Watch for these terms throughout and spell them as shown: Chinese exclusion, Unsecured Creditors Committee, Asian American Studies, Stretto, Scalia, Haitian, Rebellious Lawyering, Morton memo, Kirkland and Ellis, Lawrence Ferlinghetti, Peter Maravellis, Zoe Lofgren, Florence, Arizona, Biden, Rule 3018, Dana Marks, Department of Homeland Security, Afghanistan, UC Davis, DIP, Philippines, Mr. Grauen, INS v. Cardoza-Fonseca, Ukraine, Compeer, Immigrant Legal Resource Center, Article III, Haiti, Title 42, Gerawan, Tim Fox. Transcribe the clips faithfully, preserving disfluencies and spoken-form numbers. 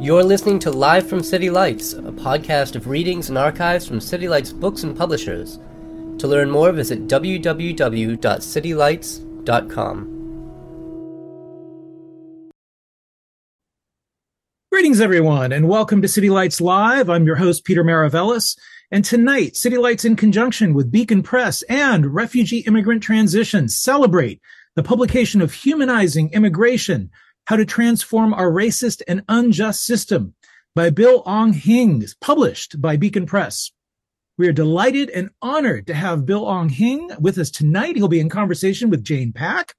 You're listening to Live from City Lights, a podcast of readings and archives from City Lights Books and Publishers. To learn more, visit w w w dot city lights dot com. Greetings, everyone, and welcome to City Lights Live. I'm your host, Peter Maravellis, and tonight, City Lights, in conjunction with Beacon Press and Refugee Immigrant Transitions, celebrate the publication of Humanizing Immigration: How to Transform Our Racist and Unjust System by Bill Ong Hing, published by Beacon Press. We are delighted and honored to have Bill Ong Hing with us tonight. He'll be in conversation with Jane Pak.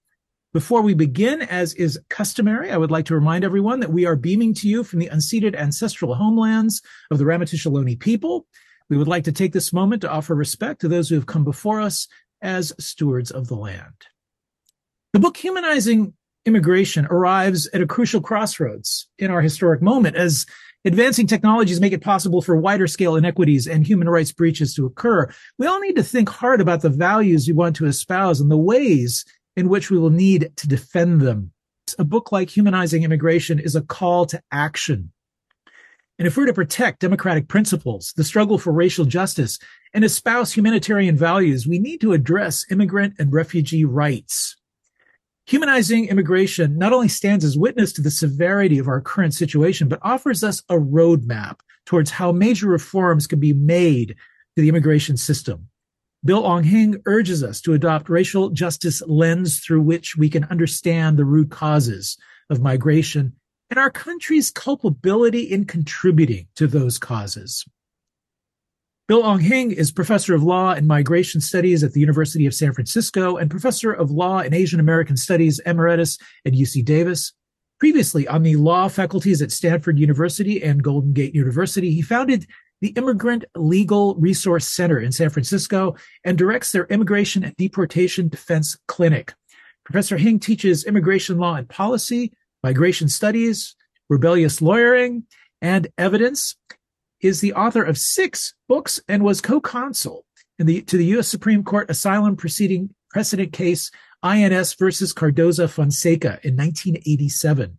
Before we begin, as is customary, I would like to remind everyone that we are beaming to you from the unceded ancestral homelands of the Ramaytush Ohlone people. We would like to take this moment to offer respect to those who have come before us as stewards of the land. The book Humanizing Immigration arrives at a crucial crossroads in our historic moment as advancing technologies make it possible for wider scale inequities and human rights breaches to occur. We all need to think hard about the values we want to espouse and the ways in which we will need to defend them. A book like Humanizing Immigration is a call to action. And if we're to protect democratic principles, the struggle for racial justice, and espouse humanitarian values, we need to address immigrant and refugee rights. Humanizing Immigration not only stands as witness to the severity of our current situation, but offers us a roadmap towards how major reforms can be made to the immigration system. Bill Ong Hing urges us to adopt racial justice lens through which we can understand the root causes of migration and our country's culpability in contributing to those causes. Bill Ong Hing is professor of law and migration studies at the University of San Francisco and professor of law and Asian American studies emeritus at U C Davis. Previously on the law faculties at Stanford University and Golden Gate University, he founded the Immigrant Legal Resource Center in San Francisco and directs their Immigration and Deportation Defense Clinic. Professor Hing teaches immigration law and policy, migration studies, rebellious lawyering, and evidence, is the author of six books, and was co-counsel in the, to the U S Supreme Court asylum proceeding precedent case I N S v. Cardoza-Fonseca in nineteen eighty-seven.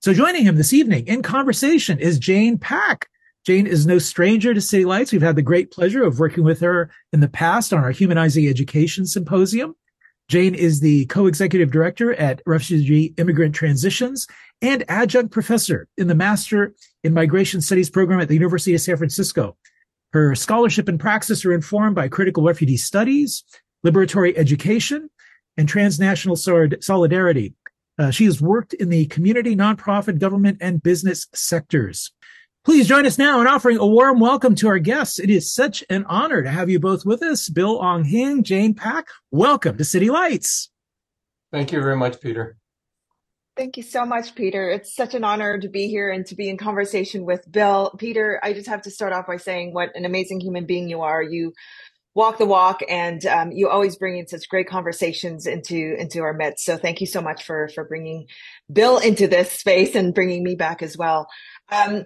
So joining him this evening in conversation is Jane Pak. Jane is no stranger to City Lights. We've had the great pleasure of working with her in the past on our Humanizing Education Symposium. Jane is the co-executive director at Refugee Immigrant Transitions and adjunct professor in the Master in Migration Studies program at the University of San Francisco. Her scholarship and praxis are informed by critical refugee studies, liberatory education, and transnational solidarity. Uh, she has worked in the community, nonprofit, government, and business sectors. Please join us now in offering a warm welcome to our guests. It is such an honor to have you both with us. Bill Ong Hing, Jane Pak, welcome to City Lights. Thank you very much, Peter. Thank you so much, Peter. It's such an honor to be here and to be in conversation with Bill. Peter, I just have to start off by saying what an amazing human being you are. You walk the walk, and um, you always bring in such great conversations into, into our midst. So thank you so much for, for bringing Bill into this space and bringing me back as well. Um,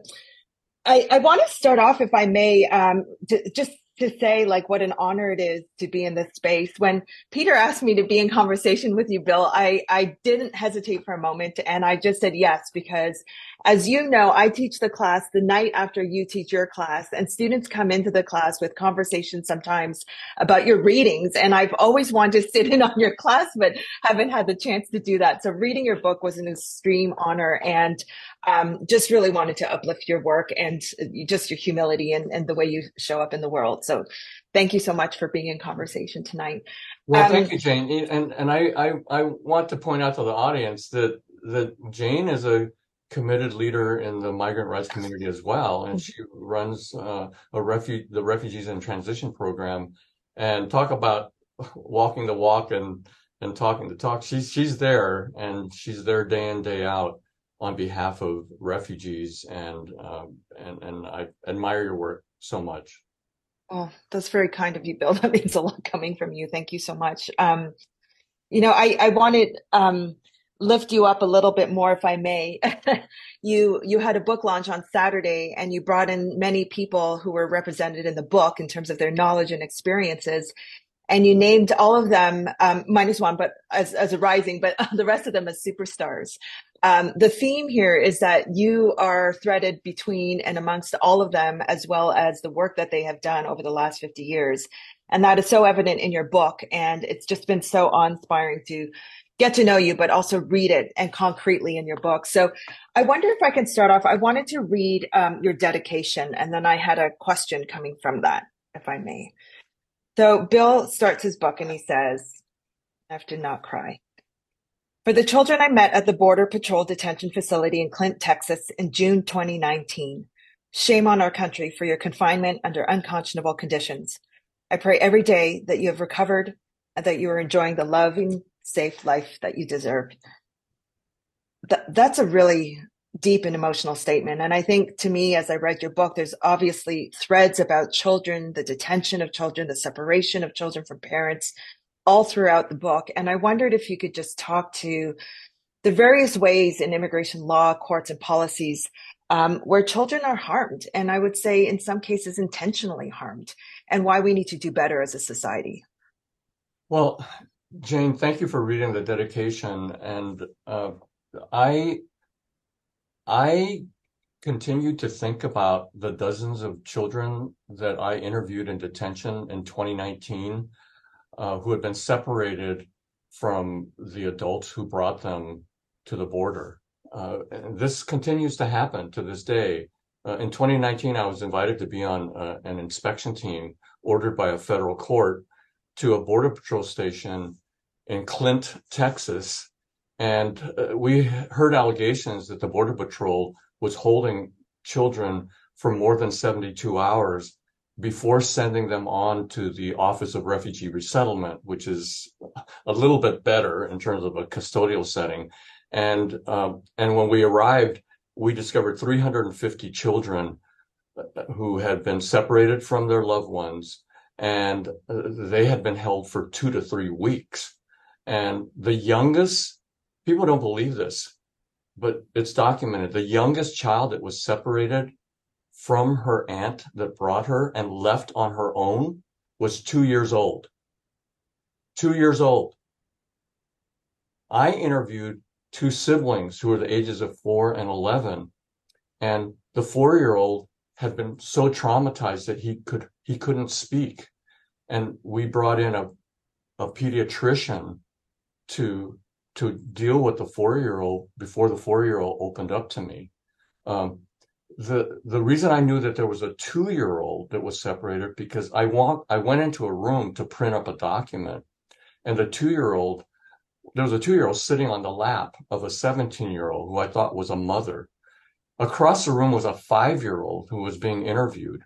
I, I want to start off, if I may, um, to, just to say like what an honor it is to be in this space. When Peter asked me to be in conversation with you, Bill, I, I didn't hesitate for a moment, and I just said yes, because as you know, I teach the class the night after you teach your class, and students come into the class with conversations sometimes about your readings, and I've always wanted to sit in on your class but haven't had the chance to do that. So reading your book was an extreme honor, and um, just really wanted to uplift your work and just your humility and, and the way you show up in the world. So thank you so much for being in conversation tonight. Well, um, thank you, Jane. And, and I, I, I want to point out to the audience that, that Jane is a committed leader in the migrant rights community as well. And she runs uh, a refu- the Refugees in Transition program, and talk about walking the walk and, and talking the talk. She's, she's there, and she's there day in, day out on behalf of refugees. And, um, and, and I admire your work so much. Oh, that's very kind of you, Bill. That means a lot coming from you. Thank you so much. Um, you know, I, I wanted um lift you up a little bit more, if I may. you you had a book launch on Saturday, and you brought in many people who were represented in the book in terms of their knowledge and experiences. and you named all of them, um, minus one, but as, as a rising, but the rest of them as superstars. Um, the theme here is that you are threaded between and amongst all of them, as well as the work that they have done over the last fifty years. And that is so evident in your book. And it's just been so awe-inspiring to get to know you, but also read it and concretely in your book. So I wonder if I can start off. I wanted to read um, your dedication, and then I had a question coming from that, if I may. So Bill starts his book and he says, I have to not cry. For the children I met at the Border Patrol detention facility in Clint, Texas in June twenty nineteen, shame on our country for your confinement under unconscionable conditions. I pray every day that you have recovered and that you are enjoying the loving, safe life that you deserve. Th- that's a really deep and emotional statement. And I think to me, as I read your book, there's obviously threads about children, the detention of children, the separation of children from parents, all throughout the book. And I wondered if you could just talk to the various ways in immigration law, courts, and policies um, where children are harmed. And I would say in some cases intentionally harmed, and why we need to do better as a society. Well, Jane, thank you for reading the dedication. And uh, I I continue to think about the dozens of children that I interviewed in detention in twenty nineteen uh, who had been separated from the adults who brought them to the border. Uh, and this continues to happen to this day. Uh, in twenty nineteen, I was invited to be on uh, an inspection team ordered by a federal court to a Border Patrol station in Clint, Texas. And uh, we heard allegations that the Border Patrol was holding children for more than seventy-two hours before sending them on to the Office of Refugee Resettlement, which is a little bit better in terms of a custodial setting. And uh, and when we arrived, we discovered three hundred fifty children who had been separated from their loved ones, and they had been held for two to three weeks. And the youngest, people don't believe this, but it's documented. The youngest child that was separated from her aunt that brought her and left on her own was two years old. Two years old. I interviewed two siblings who were the ages of four and eleven, and the four-year-old had been so traumatized that he could he couldn't speak. And we brought in a, a pediatrician to to deal with the four-year-old before the four-year-old opened up to me. Um, the the reason I knew that there was a two-year-old that was separated, because I walked, I went into a room to print up a document, and the two-year-old, there was a two-year-old sitting on the lap of a seventeen-year-old who I thought was a mother. Across the room was a five-year-old who was being interviewed,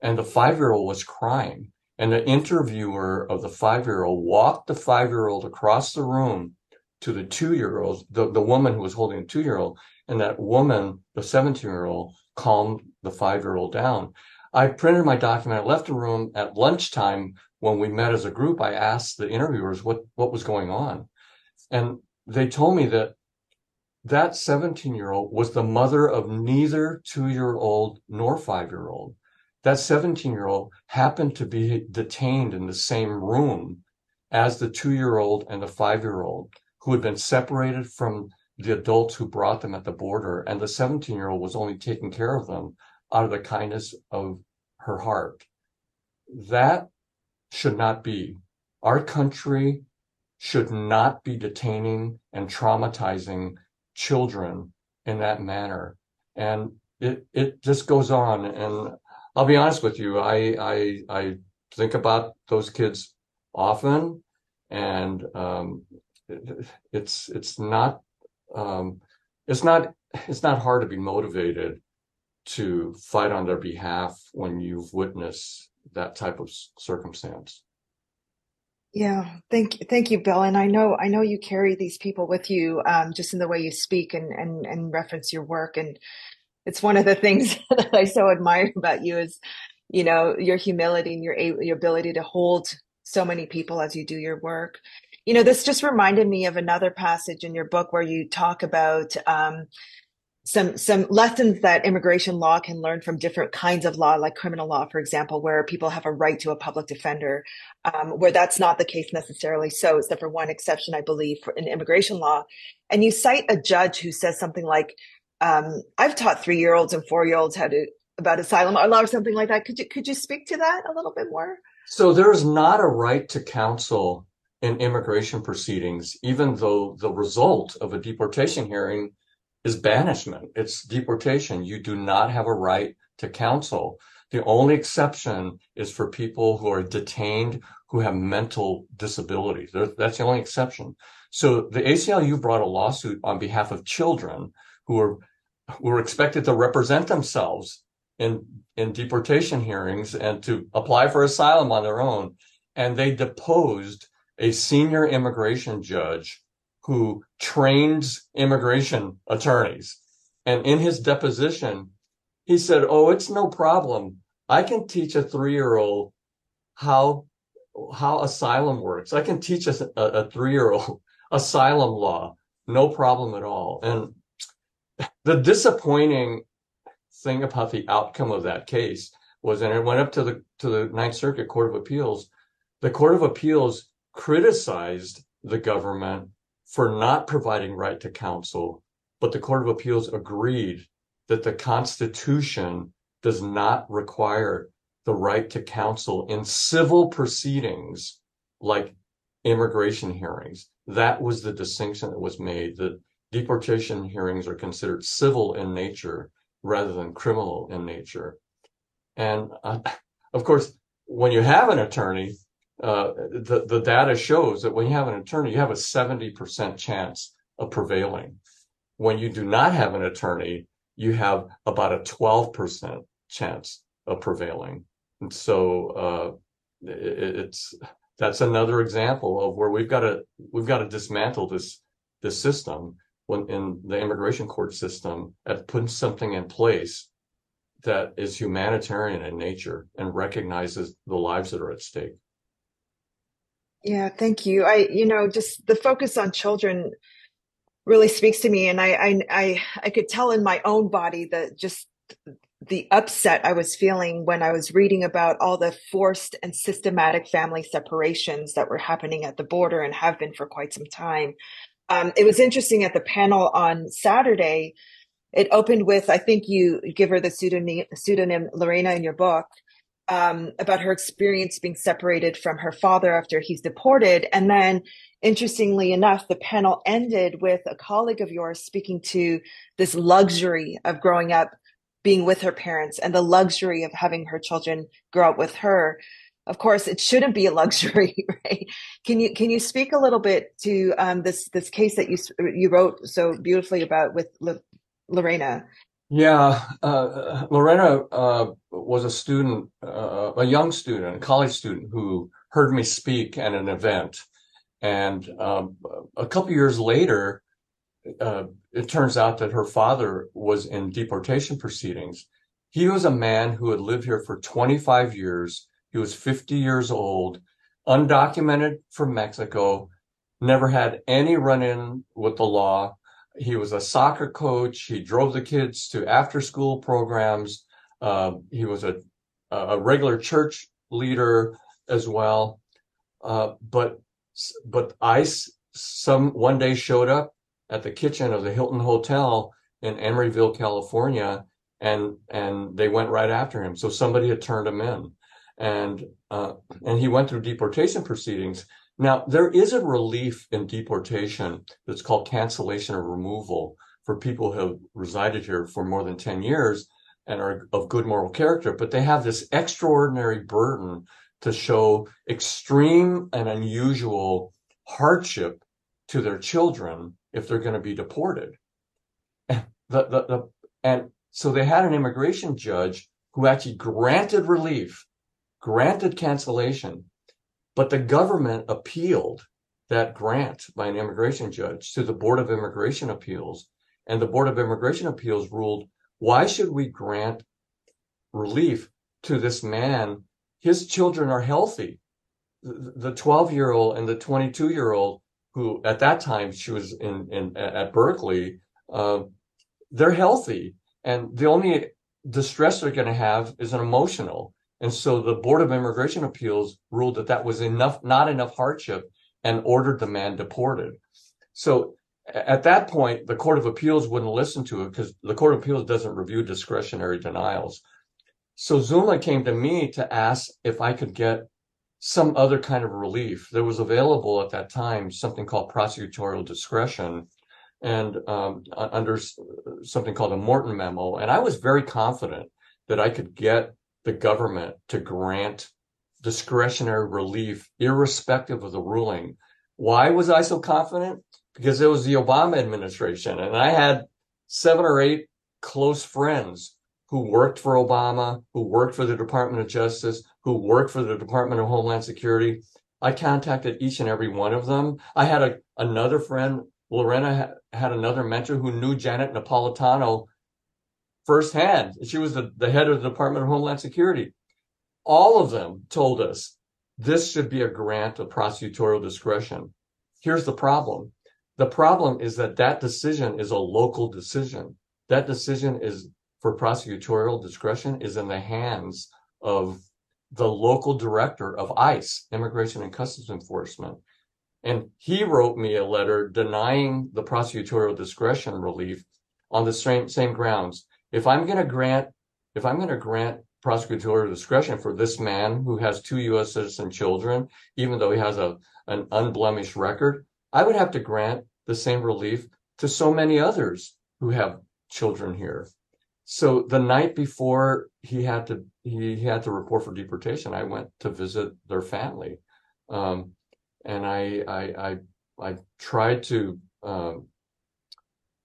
and the five-year-old was crying. And the interviewer of the five-year-old walked the five-year-old across the room to the two-year-old, the, the woman who was holding the two-year-old, and that woman, the seventeen-year-old, calmed the five-year-old down. I printed my document. I left the room at lunchtime. When we met as a group, I asked the interviewers what, what was going on. And they told me that that seventeen-year-old was the mother of neither two-year-old nor five-year-old. That seventeen-year-old happened to be detained in the same room as the two-year-old and the five-year-old, who had been separated from the adults who brought them at the border, and the seventeen-year-old was only taking care of them out of the kindness of her heart. That should not be. Our country should not be detaining and traumatizing children in that manner. And it it just goes on. And I'll be honest with you, I I, I think about those kids often, and um, it's it's not um it's not it's not hard to be motivated to fight on their behalf when you've witnessed that type of circumstance. Yeah, thank thank you, Bill. And I know I know you carry these people with you um just in the way you speak and and and reference your work. And it's one of the things that I so admire about you is, you know, your humility and your your ability to hold so many people as you do your work. You know, this just reminded me of another passage in your book where you talk about um, some some lessons that immigration law can learn from different kinds of law, like criminal law, for example, where people have a right to a public defender. um, where that's not the case necessarily. So except for one exception, I believe, for, in immigration law. And you cite a judge who says something like, um, I've taught three-year-olds and four-year-olds how to about asylum law or something like that. Could you could you speak to that a little bit more? So there is not a right to counsel in immigration proceedings, even though the result of a deportation hearing is banishment. It's deportation. You do not have a right to counsel. The only exception is for people who are detained who have mental disabilities. That's the only exception. So the A C L U brought a lawsuit on behalf of children who were who were expected to represent themselves in in deportation hearings and to apply for asylum on their own. And they deposed a senior immigration judge who trains immigration attorneys. And in his deposition, he said, oh, it's no problem. I can teach a three-year-old how how asylum works. I can teach a, a three-year-old asylum law, no problem at all. And the disappointing thing about the outcome of that case was, and it went up to the to the Ninth Circuit Court of Appeals. The Court of Appeals criticized the government for not providing right to counsel, but the Court of Appeals agreed that the Constitution does not require the right to counsel in civil proceedings like immigration hearings. That was the distinction that was made, that deportation hearings are considered civil in nature rather than criminal in nature. And uh, of course, when you have an attorney, uh, the, the data shows that when you have an attorney, you have a seventy percent chance of prevailing. When you do not have an attorney, you have about a twelve percent chance of prevailing. And so uh, it, it's that's another example of where we've got to we've got to dismantle this this system when in the immigration court system at putting something in place that is humanitarian in nature and recognizes the lives that are at stake. Yeah, thank you. I, you know, just the focus on children really speaks to me. And I, I, I, I could tell in my own body that just the upset I was feeling when I was reading about all the forced and systematic family separations that were happening at the border and have been for quite some time. Um, it was interesting at the panel on Saturday, it opened with, I think you give her the pseudonym, pseudonym Lorena in your book, um, about her experience being separated from her father after he's deported. And then interestingly enough, the panel ended with a colleague of yours speaking to this luxury of growing up, being with her parents, and the luxury of having her children grow up with her. Of course, it shouldn't be a luxury, right? Can you can you speak a little bit to um, this this case that you you wrote so beautifully about with L- Lorena? Yeah, uh, Lorena uh, was a student, uh, a young student, a college student who heard me speak at an event, and um, a couple years later, uh, it turns out that her father was in deportation proceedings. He was a man who had lived here for twenty-five years. He was fifty years old, undocumented from Mexico, never had any run-in with the law. He was a soccer coach. He drove the kids to after-school programs. Uh, he was a, a regular church leader as well. Uh, but but ICE some one day showed up at the kitchen of the Hilton Hotel in Emeryville, California, and and they went right after him. So somebody had turned him in. And uh, and he went through deportation proceedings. Now, there is a relief in deportation that's called cancellation of removal for people who have resided here for more than ten years and are of good moral character. But they have this extraordinary burden to show extreme and unusual hardship to their children if they're going to be deported. And, the, the, the, and so they had an immigration judge who actually granted relief, granted cancellation, but the government appealed that grant by an immigration judge to the Board of Immigration Appeals, and the Board of Immigration Appeals ruled, why should we grant relief to this man? His children are healthy. The twelve-year-old and the twenty-two-year-old, who at that time she was in, in at Berkeley, uh, they're healthy, and the only distress they're going to have is an emotional. And so the Board of Immigration Appeals ruled that that was enough, not enough hardship, and ordered the man deported. So at that point, the Court of Appeals wouldn't listen to it because the Court of Appeals doesn't review discretionary denials. So Zumla came to me to ask if I could get some other kind of relief. There was available at that time something called prosecutorial discretion, and um, under something called a Morton memo. And I was very confident that I could get the government to grant discretionary relief, irrespective of the ruling. Why was I so confident? Because it was the Obama administration. And I had seven or eight close friends who worked for Obama, who worked for the Department of Justice, who worked for the Department of Homeland Security. I contacted each and every one of them. I had a, another friend, Lorena, had another mentor who knew Janet Napolitano firsthand. She was the, the head of the Department of Homeland Security. All of them told us this should be a grant of prosecutorial discretion. Here's the problem. The problem is that that decision is a local decision. That decision is for prosecutorial discretion is in the hands of the local director of ICE, Immigration and Customs Enforcement. And he wrote me a letter denying the prosecutorial discretion relief on the same, same grounds. If I'm going to grant, if I'm going to grant prosecutorial discretion for this man who has two U S citizen children, even though he has a, an unblemished record, I would have to grant the same relief to so many others who have children here. So the night before he had to, he had to report for deportation, I went to visit their family. Um, and I, I, I, I tried to, um,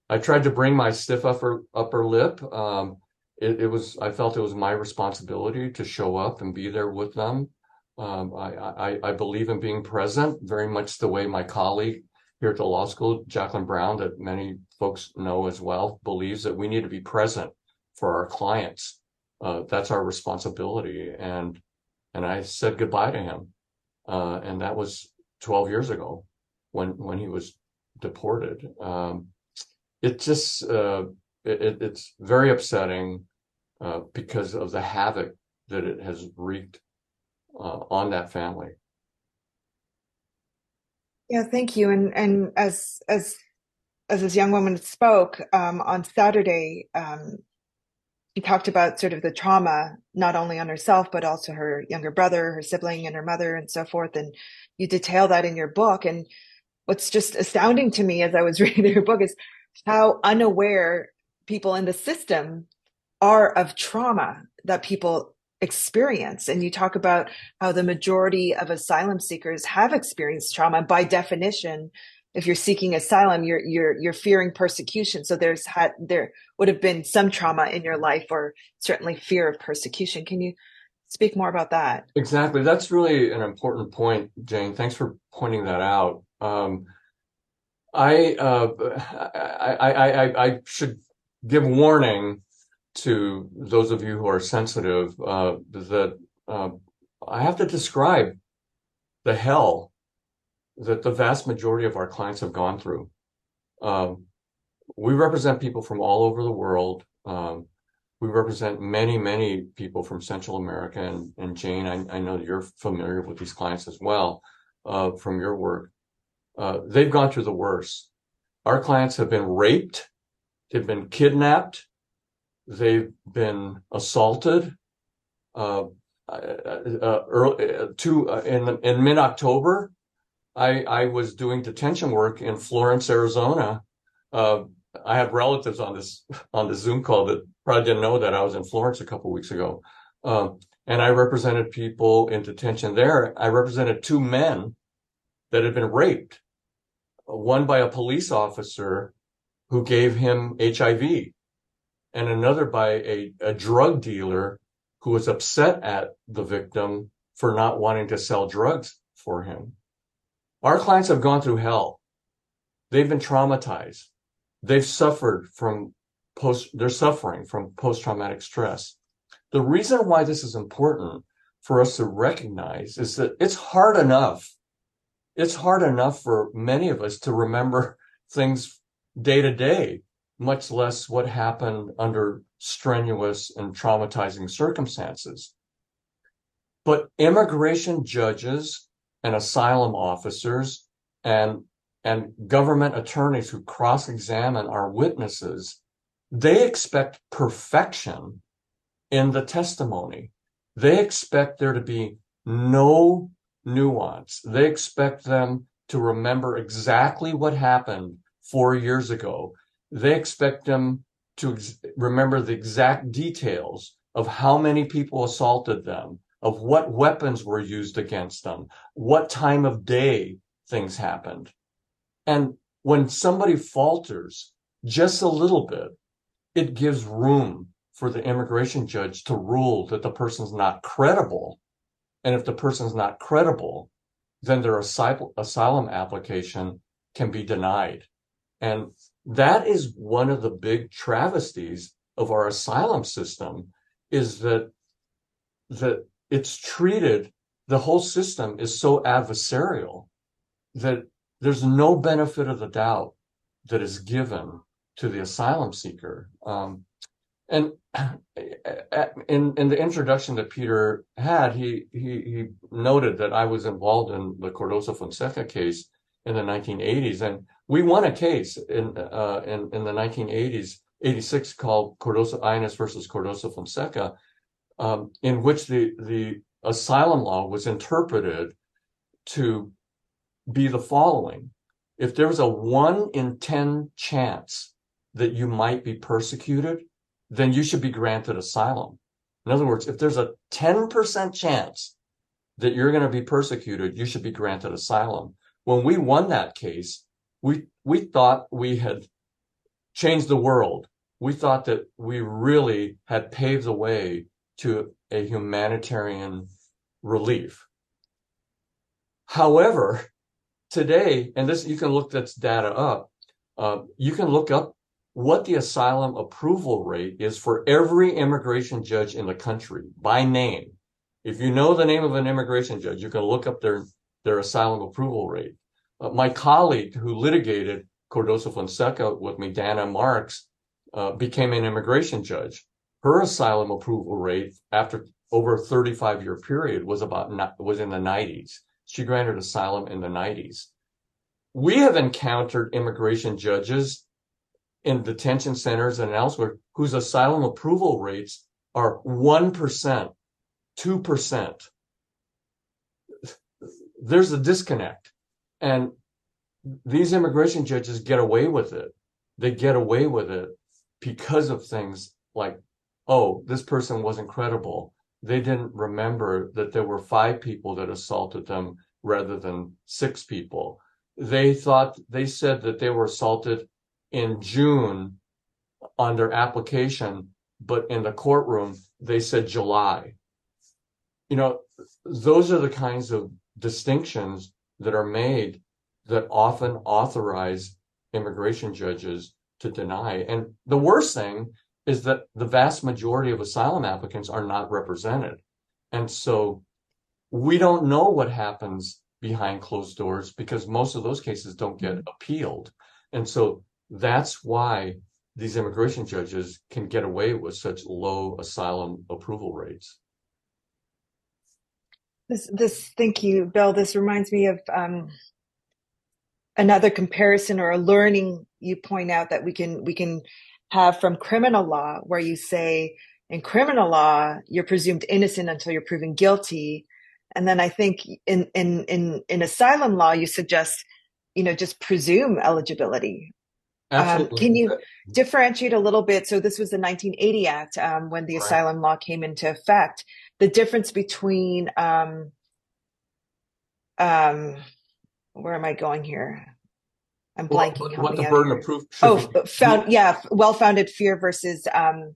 I tried to bring my stiff upper, upper lip. Um, it, it was, I felt it was my responsibility to show up and be there with them. Um, I, I, I believe in being present, very much the way my colleague here at the law school, Jacqueline Brown, that many folks know as well, believes that we need to be present for our clients. Uh, that's our responsibility. And, and I said goodbye to him. Uh, and that was twelve years ago when, when he was deported. Um, it just, uh, it, it's very upsetting uh, because of the havoc that it has wreaked uh, on that family. Yeah, thank you. And, and as, as, as this young woman spoke um, on Saturday, um, she talked about sort of the trauma, not only on herself, but also her younger brother, her sibling and her mother and so forth. And you detail that in your book. And what's just astounding to me as I was reading your book is how unaware people in the system are of trauma that people experience. And you talk about how the majority of asylum seekers have experienced trauma. By definition, if you're seeking asylum, you're you're you're fearing persecution. So there's had there would have been some trauma in your life, or certainly fear of persecution. Can you speak more about that? Exactly. That's really an important point, Jane. Thanks for pointing that out. Um, I, uh, I, I I I should give warning to those of you who are sensitive uh, that uh, I have to describe the hell that the vast majority of our clients have gone through. Um, we represent people from all over the world. Um, we represent many, many people from Central America. And, and Jane, I, I know you're familiar with these clients as well uh, from your work. Uh, they've gone through the worst. Our clients have been raped. They've been kidnapped. They've been assaulted. Uh, uh, early, two, uh, in, in mid-October, I, I was doing detention work in Florence, Arizona. Uh, I have relatives on this on this Zoom call that probably didn't know that I was in Florence a couple of weeks ago. Um, and I represented people in detention there. I represented two men that had been raped, one by a police officer who gave him H I V, and another by a, a drug dealer who was upset at the victim for not wanting to sell drugs for him. Our clients have gone through hell. They've been traumatized. They've suffered from post, they're suffering from post-traumatic stress. The reason why this is important for us to recognize is that it's hard enough. It's hard enough for many of us to remember things day to day, much less what happened under strenuous and traumatizing circumstances. But immigration judges and asylum officers and and government attorneys who cross-examine our witnesses, they expect perfection in the testimony. They expect there to be no nuance. They expect them to remember exactly what happened four years ago. They expect them to ex- remember the exact details of how many people assaulted them, of what weapons were used against them, what time of day things happened. And when somebody falters just a little bit, it gives room for the immigration judge to rule that the person's not credible. And if the person's not credible, then their asyl- asylum application can be denied. And that is one of the big travesties of our asylum system, is that, that it's treated, the whole system is so adversarial that there's no benefit of the doubt that is given to the asylum seeker. Um, and in, in the introduction that Peter had, he, he, he noted that I was involved in the Cardoza-Fonseca case in the nineteen eighties. And we won a case in, uh, in, in the nineteen eighties, eighty-six, called Cardoza, I N S versus Cardoza-Fonseca, um, in which the, the asylum law was interpreted to be the following. If there's a one in ten chance that you might be persecuted, then you should be granted asylum. In other words, if there's a ten percent chance that you're going to be persecuted, you should be granted asylum. When we won that case, we, we thought we had changed the world. We thought that we really had paved the way to a humanitarian relief. However, today, and this, you can look this data up, uh, you can look up what the asylum approval rate is for every immigration judge in the country by name. If you know the name of an immigration judge, you can look up their, their asylum approval rate. Uh, my colleague who litigated Cardoza-Fonseca with me, Dana Marks, uh, became an immigration judge. Her asylum approval rate after over a thirty-five year period was about, was in the nineties. She granted asylum in the nineties. We have encountered immigration judges in detention centers and elsewhere whose asylum approval rates are one percent, two percent. There's a disconnect. And these immigration judges get away with it. They get away with it because of things like, oh, this person wasn't credible. They didn't remember that there were five people that assaulted them rather than six people. They thought, they said that they were assaulted in June on their application, but in the courtroom, they said July. You know, those are the kinds of distinctions that are made that often authorize immigration judges to deny. And the worst thing is that the vast majority of asylum applicants are not represented. And so we don't know what happens behind closed doors because most of those cases don't get appealed. And so that's why these immigration judges can get away with such low asylum approval rates. This, this, thank you, Bill. This reminds me of um, another comparison or a learning you point out that we can, we can, have from criminal law, where you say in criminal law you're presumed innocent until you're proven guilty, and then I think in in in, in asylum law you suggest, you know, just presume eligibility. Absolutely. Um, can you differentiate a little bit? So this was the nineteen eighty Act, um, when the right. asylum law came into effect. The difference between um, um, where am I going here? I'm blanking. Well, what the burden of proof? Oh, be. found yeah, well-founded fear versus um,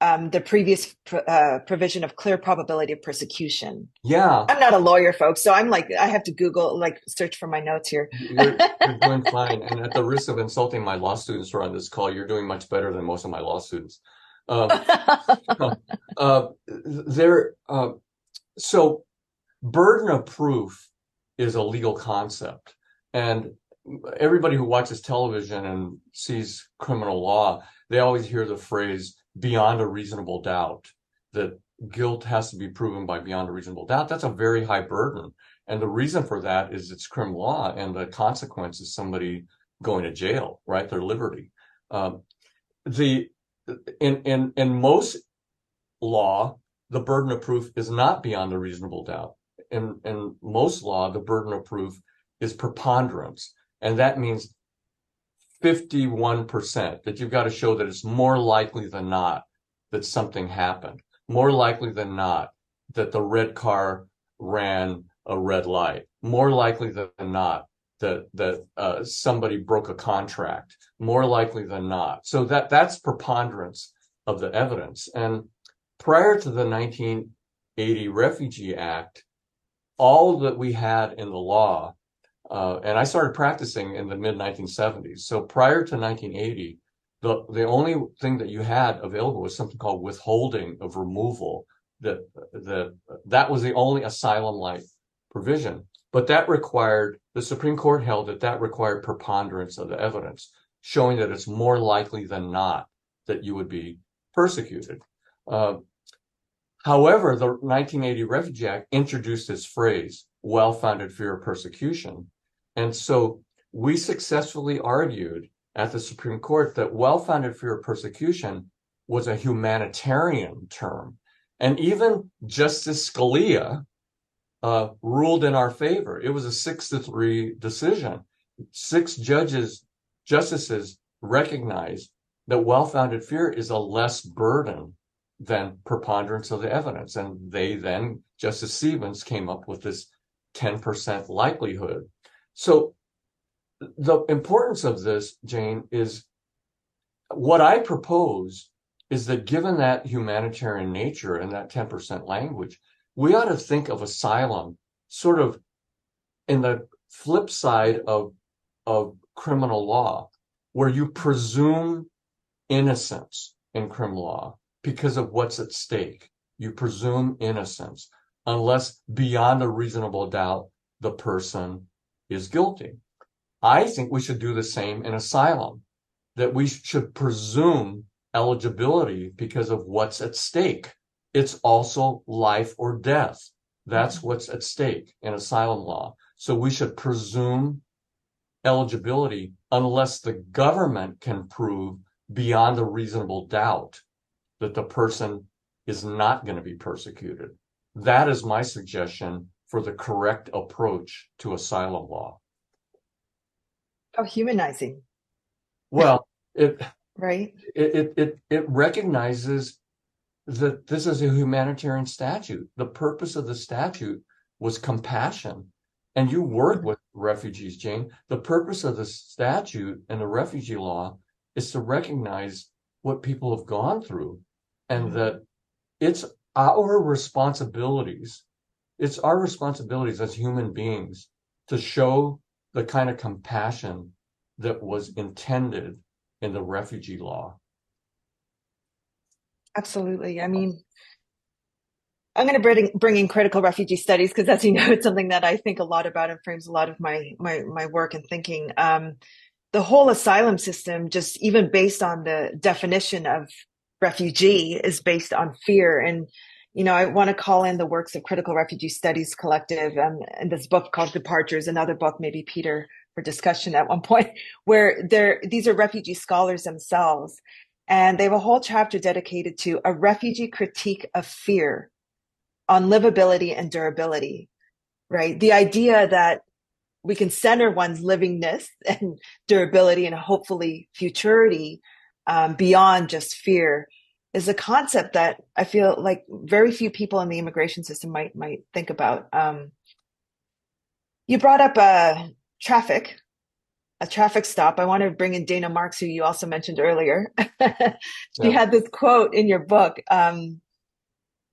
um, the previous pr- uh, provision of clear probability of persecution. Yeah, I'm not a lawyer, folks, so I'm like I have to Google, like, search for my notes here. You're, you're doing fine, and at the risk of insulting my law students who are on this call, you're doing much better than most of my law students. Um, uh, uh, there, uh, so burden of proof is a legal concept, and everybody who watches television and sees criminal law, they always hear the phrase beyond a reasonable doubt, that guilt has to be proven by beyond a reasonable doubt. That's a very high burden. And the reason for that is it's criminal law, and the consequence is somebody going to jail, right? Their liberty. Um, the in in in most law, the burden of proof is not beyond a reasonable doubt. In in most law, the burden of proof is preponderance, and that means fifty-one percent, that you've got to show that it's more likely than not that something happened, more likely than not that the red car ran a red light, more likely than not that that uh, somebody broke a contract, more likely than not. So that that's preponderance of the evidence. And prior to the nineteen eighty Refugee Act, all that we had in the law, Uh, and I started practicing in the mid nineteen seventies. So prior to nineteen eighty, the, the only thing that you had available was something called withholding of removal. That the, that was the only asylum-like provision. But that required, the Supreme Court held that that required preponderance of the evidence, showing that it's more likely than not that you would be persecuted. Uh, however, the nineteen eighty Refugee Act introduced this phrase, well-founded fear of persecution. And so we successfully argued at the Supreme Court that well-founded fear of persecution was a humanitarian term. And even Justice Scalia uh, ruled in our favor. It was a six to three decision. Six judges, justices recognized that well-founded fear is a less burden than preponderance of the evidence. And they then, Justice Stevens, came up with this ten percent likelihood. So the importance of this, Jane, is what I propose is that given that humanitarian nature and that ten percent language, we ought to think of asylum sort of in the flip side of, of criminal law, where you presume innocence in criminal law because of what's at stake. You presume innocence unless beyond a reasonable doubt the person is guilty. I think we should do the same in asylum, that we should presume eligibility because of what's at stake. It's also life or death. That's what's at stake in asylum law. So we should presume eligibility unless the government can prove beyond a reasonable doubt that the person is not going to be persecuted. That is my suggestion for the correct approach to asylum law. How humanizing. Well, it right. It, it it it recognizes that this is a humanitarian statute. The purpose of the statute was compassion. And you work with refugees, Jane. The purpose of the statute and the refugee law is to recognize what people have gone through, and mm-hmm. that it's Our responsibilities, it's our responsibilities as human beings to show the kind of compassion that was intended in the refugee law. Absolutely. I mean, I'm going to bring, bring in critical refugee studies because, as you know, it's something that I think a lot about and frames a lot of my, my, my work and thinking. Um, the whole asylum system, just even based on the definition of refugee, is based on fear. And, you know, I want to call in the works of Critical Refugee Studies Collective um, and this book called Departures, another book, maybe Peter, for discussion at one point, where they're, these are refugee scholars themselves. And they have a whole chapter dedicated to a refugee critique of fear on livability and durability, right? The idea that we can center one's livingness and durability and hopefully futurity Um, beyond just fear is a concept that I feel like very few people in the immigration system might might think about. Um, you brought up uh, traffic, a traffic stop. I want to bring in Dana Marks, who you also mentioned earlier. yeah. You had this quote in your book. Um,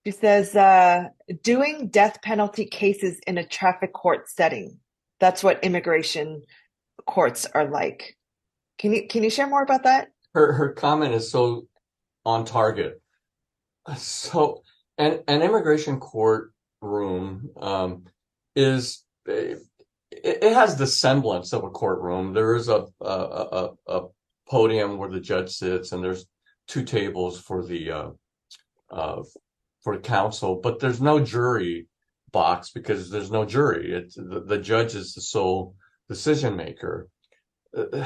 she says, uh, doing death penalty cases in a traffic court setting. That's what immigration courts are like. Can you can you share more about that? Her, her comment is so on target. So an, an immigration court room um, is, it, it has the semblance of a courtroom. There is a, a, a, a podium where the judge sits, and there's two tables for the uh, uh, for counsel, but there's no jury box because there's no jury. It's the, the judge is the sole decision maker. Uh,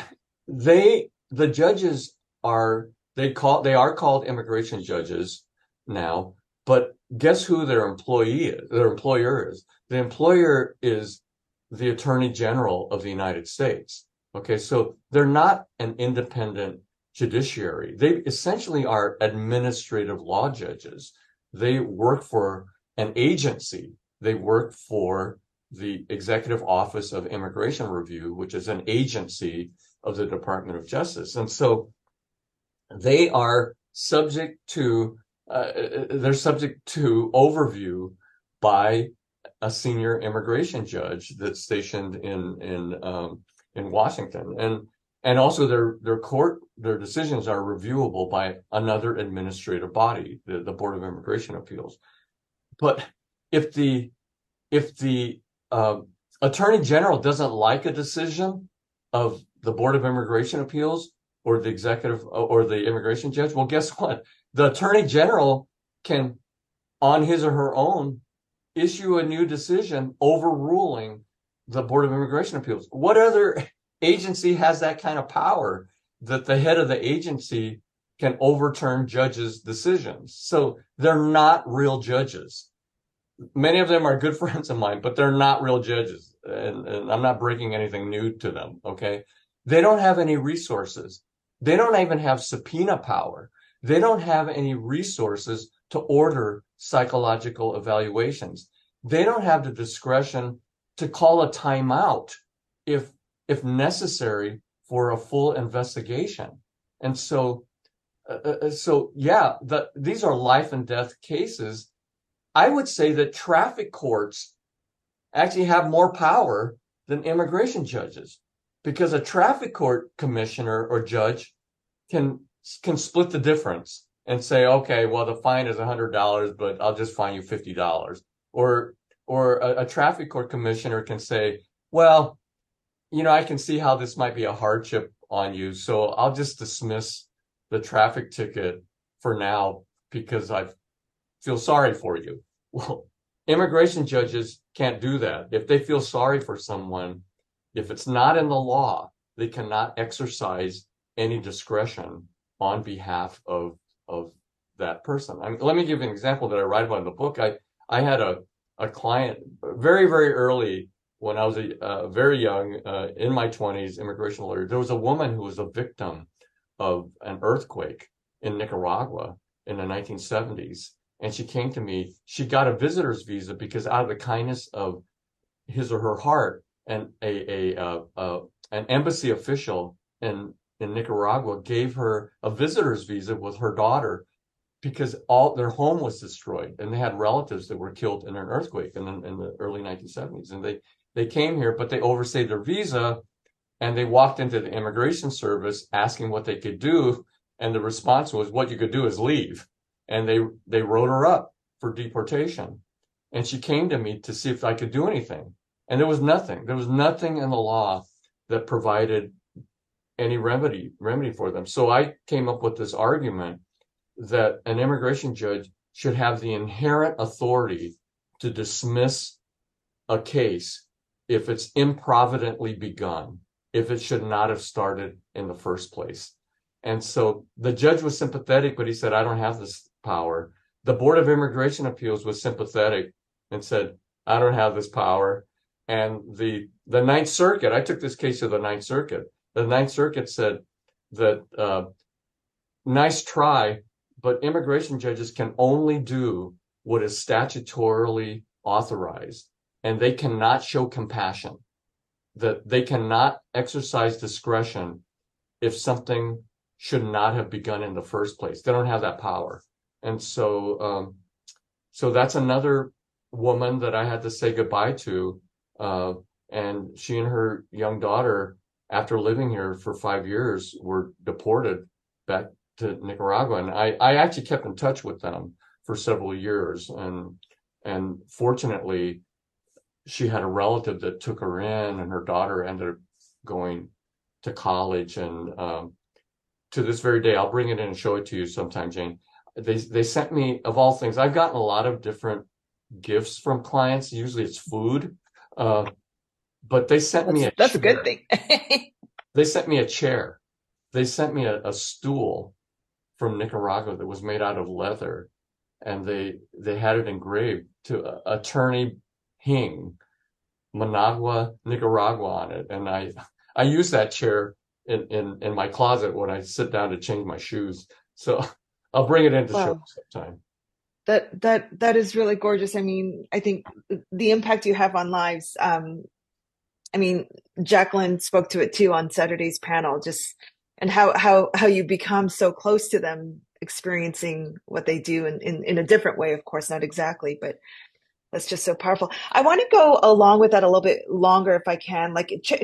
they, the judges are, they call, they are called immigration judges now, but guess who their employee is, their employer is? The employer is the Attorney General of the United States. Okay, so they're not an independent judiciary. They essentially are administrative law judges. They work for an agency. They work for the Executive Office of Immigration Review, which is an agency of the Department of Justice. And so they are subject to, uh, they're subject to overview by a senior immigration judge that's stationed in, in, um, in Washington. And, and also their, their court, their decisions are reviewable by another administrative body, the, the Board of Immigration Appeals. But if the, if the, uh, Attorney General doesn't like a decision of the Board of Immigration Appeals or the executive or the immigration judge, well, guess what? The Attorney General can, on his or her own, issue a new decision overruling the Board of Immigration Appeals. What other agency has that kind of power that the head of the agency can overturn judges' decisions? So they're not real judges. Many of them are good friends of mine, but they're not real judges, and, and I'm not breaking anything new to them, okay? They don't have any resources. They don't even have subpoena power. They don't have any resources to order psychological evaluations. They don't have the discretion to call a timeout if if necessary for a full investigation. And so, uh, so yeah, the, these are life and death cases. I would say that traffic courts actually have more power than immigration judges, because a traffic court commissioner or judge can can split the difference and say, okay, well, the fine is one hundred dollars, but I'll just fine you fifty dollars. Or or a, a traffic court commissioner can say, well, you know, I can see how this might be a hardship on you, so I'll just dismiss the traffic ticket for now because I feel sorry for you. Well, immigration judges can't do that. If they feel sorry for someone, if it's not in the law, they cannot exercise any discretion on behalf of of that person. I mean, let me give you an example that I write about in the book. I, I had a, a client very, very early when I was a, uh, very young, uh, in my twenties, immigration lawyer. There was a woman who was a victim of an earthquake in Nicaragua in the nineteen seventies. And she came to me. She got a visitor's visa because out of the kindness of his or her heart, and a, a, uh, uh, an embassy official in in Nicaragua gave her a visitor's visa with her daughter, because all their home was destroyed and they had relatives that were killed in an earthquake in, in the early nineteen seventies. And they, they came here, but they overstayed their visa and they walked into the immigration service asking what they could do. And the response was, what you could do is leave. And they, they wrote her up for deportation. And she came to me to see if I could do anything. And there was nothing. There was nothing in the law that provided any remedy remedy for them. So I came up with this argument that an immigration judge should have the inherent authority to dismiss a case if it's improvidently begun, if it should not have started in the first place. And so the judge was sympathetic, but he said, I don't have this power. The Board of Immigration Appeals was sympathetic and said, I don't have this power. And the the Ninth Circuit, I took this case to the Ninth Circuit. The Ninth Circuit said that, uh, nice try, but immigration judges can only do what is statutorily authorized, and they cannot show compassion, that they cannot exercise discretion if something should not have begun in the first place. They don't have that power. And so, um, so that's another woman that I had to say goodbye to. Uh, and she and her young daughter, after living here for five years, were deported back to Nicaragua. And I, I actually kept in touch with them for several years. And, and fortunately, she had a relative that took her in, and her daughter ended up going to college. And um, to this very day, I'll bring it in and show it to you sometime, Jane. they they sent me, of all things, I've gotten a lot of different gifts from clients. Usually it's food, uh, but they sent that's, me a that's chair. a good thing. They sent me a chair. They sent me a, a stool from Nicaragua that was made out of leather, and they they had it engraved to uh, Attorney Hing, Managua, Nicaragua on it, and I I use that chair in in in my closet when I sit down to change my shoes. So I'll bring it into wow. show sometime. That that that is really gorgeous. I mean, I think the impact you have on lives. Um, I mean, Jacqueline spoke to it too on Saturday's panel. Just and how how how you become so close to them, experiencing what they do in in, in a different way, of course, not exactly, but. That's just so powerful. I want to go along with that a little bit longer if I can, like ch-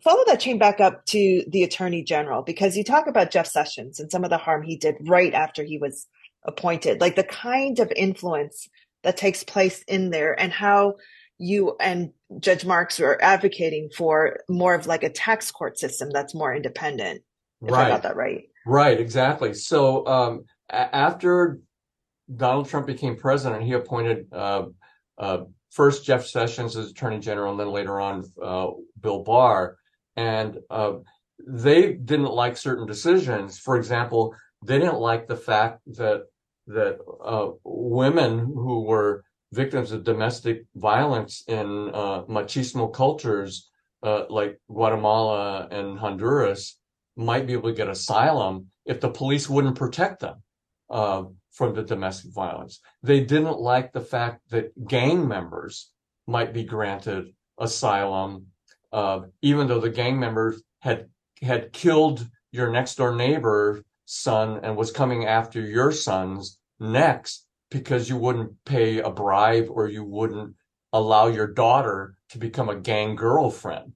follow that chain back up to the Attorney General, because you talk about Jeff Sessions and some of the harm he did right after he was appointed, like the kind of influence that takes place in there and how you and Judge Marks were advocating for more of like a tax court system that's more independent. If right. I got that right. Right, exactly. So um, a- after Donald Trump became president, he appointed uh, Uh, first, Jeff Sessions as Attorney General, and then later on, uh, Bill Barr. And uh, they didn't like certain decisions. For example, they didn't like the fact that that uh, women who were victims of domestic violence in uh, machismo cultures uh, like Guatemala and Honduras might be able to get asylum if the police wouldn't protect them. Uh, from the domestic violence. They didn't like the fact that gang members might be granted asylum, uh, even though the gang members had had killed your next door neighbor's son and was coming after your son's next because you wouldn't pay a bribe or you wouldn't allow your daughter to become a gang girlfriend.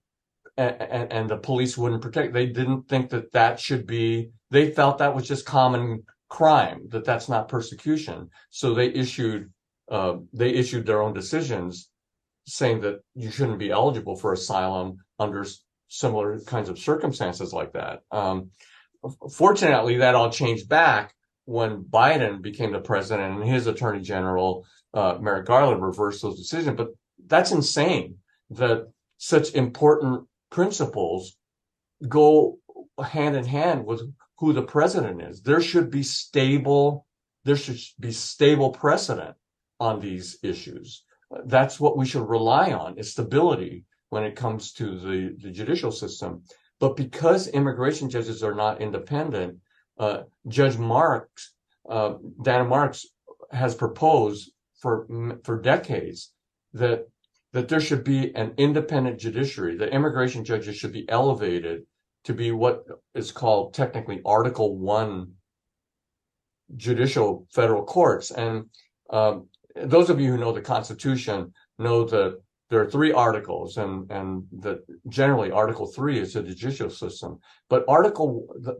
And, and, and the police wouldn't protect. They didn't think that that should be, they felt that was just common crime, that that's not persecution. So they issued uh, they issued their own decisions saying that you shouldn't be eligible for asylum under similar kinds of circumstances like that. Um, fortunately, that all changed back when Biden became the president and his attorney general, uh, Merrick Garland, reversed those decisions. But that's insane that such important principles go hand in hand with who the president is. There should be stable, there should be stable precedent on these issues. That's what we should rely on, is stability when it comes to the, the judicial system. But because immigration judges are not independent, uh, Judge Marks, uh, Dana Marks has proposed for, for decades that, that there should be an independent judiciary, that immigration judges should be elevated to be what is called technically Article One judicial federal courts. And um, those of you who know the Constitution know that there are three articles, and and that generally Article Three is the judicial system. But Article,